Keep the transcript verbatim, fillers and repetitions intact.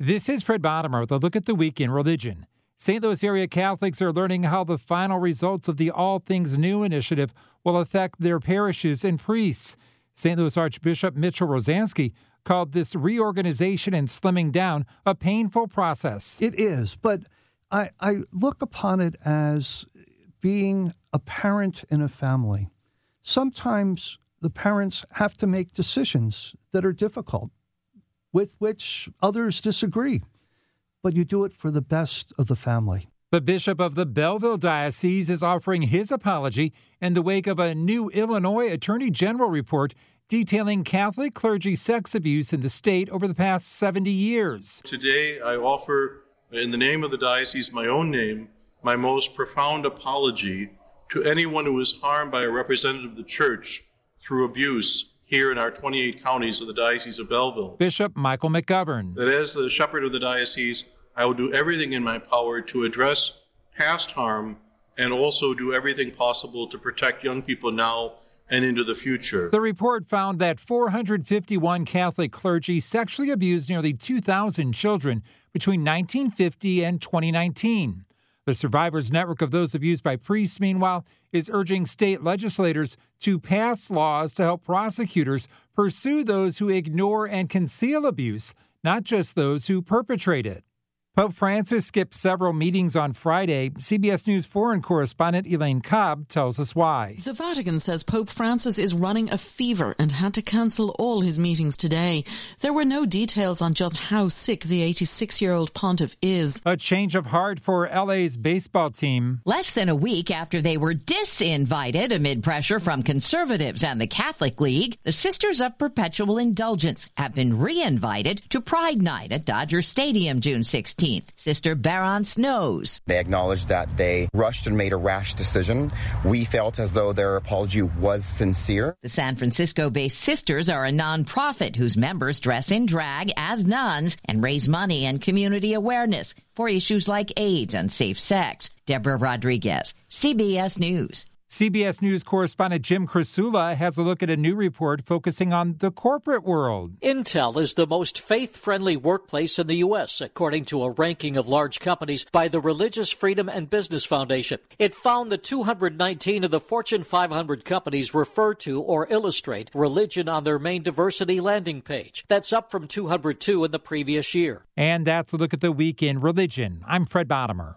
This is Fred Bodimer with a look at the week in religion. Saint Louis area Catholics are learning how the final results of the All Things New initiative will affect their parishes and priests. Saint Louis Archbishop Michel Rozanski called this reorganization and slimming down a painful process. It is, but I, I look upon it as being a parent in a family. Sometimes the parents have to make decisions that are difficult, with which others disagree. But you do it for the best of the family. The bishop of the Belleville Diocese is offering his apology in the wake of a new Illinois Attorney General report detailing Catholic clergy sex abuse in the state over the past seventy years. Today, I offer, in the name of the diocese, my own name, my most profound apology to anyone who is harmed by a representative of the church through abuse here in our twenty-eight counties of the Diocese of Belleville. Bishop Michael McGovern. That as the shepherd of the diocese, I will do everything in my power to address past harm and also do everything possible to protect young people now and into the future. The report found that four hundred fifty-one Catholic clergy sexually abused nearly two thousand children between nineteen fifty and twenty nineteen. The Survivors Network of Those Abused by Priests, meanwhile, is urging state legislators to pass laws to help prosecutors pursue those who ignore and conceal abuse, not just those who perpetrate it. Pope Francis skipped several meetings on Friday. C B S News foreign correspondent Elaine Cobb tells us why. The Vatican says Pope Francis is running a fever and had to cancel all his meetings today. There were no details on just how sick the eighty-six-year-old pontiff is. A change of heart for L A's baseball team. Less than a week after they were disinvited amid pressure from conservatives and the Catholic League, the Sisters of Perpetual Indulgence have been reinvited to Pride Night at Dodger Stadium June sixteenth. Sister Baron Snows. They acknowledged that they rushed and made a rash decision. We felt as though their apology was sincere. The San Francisco-based Sisters are a nonprofit whose members dress in drag as nuns and raise money and community awareness for issues like AIDS and safe sex. Deborah Rodriguez, C B S News. C B S News correspondent Jim Krasula has a look at a new report focusing on the corporate world. Intel is the most faith-friendly workplace in the U S, according to a ranking of large companies by the Religious Freedom and Business Foundation. It found that two hundred nineteen of the Fortune five hundred companies refer to or illustrate religion on their main diversity landing page. That's up from two hundred two in the previous year. And that's a look at the week in religion. I'm Fred Bodimer.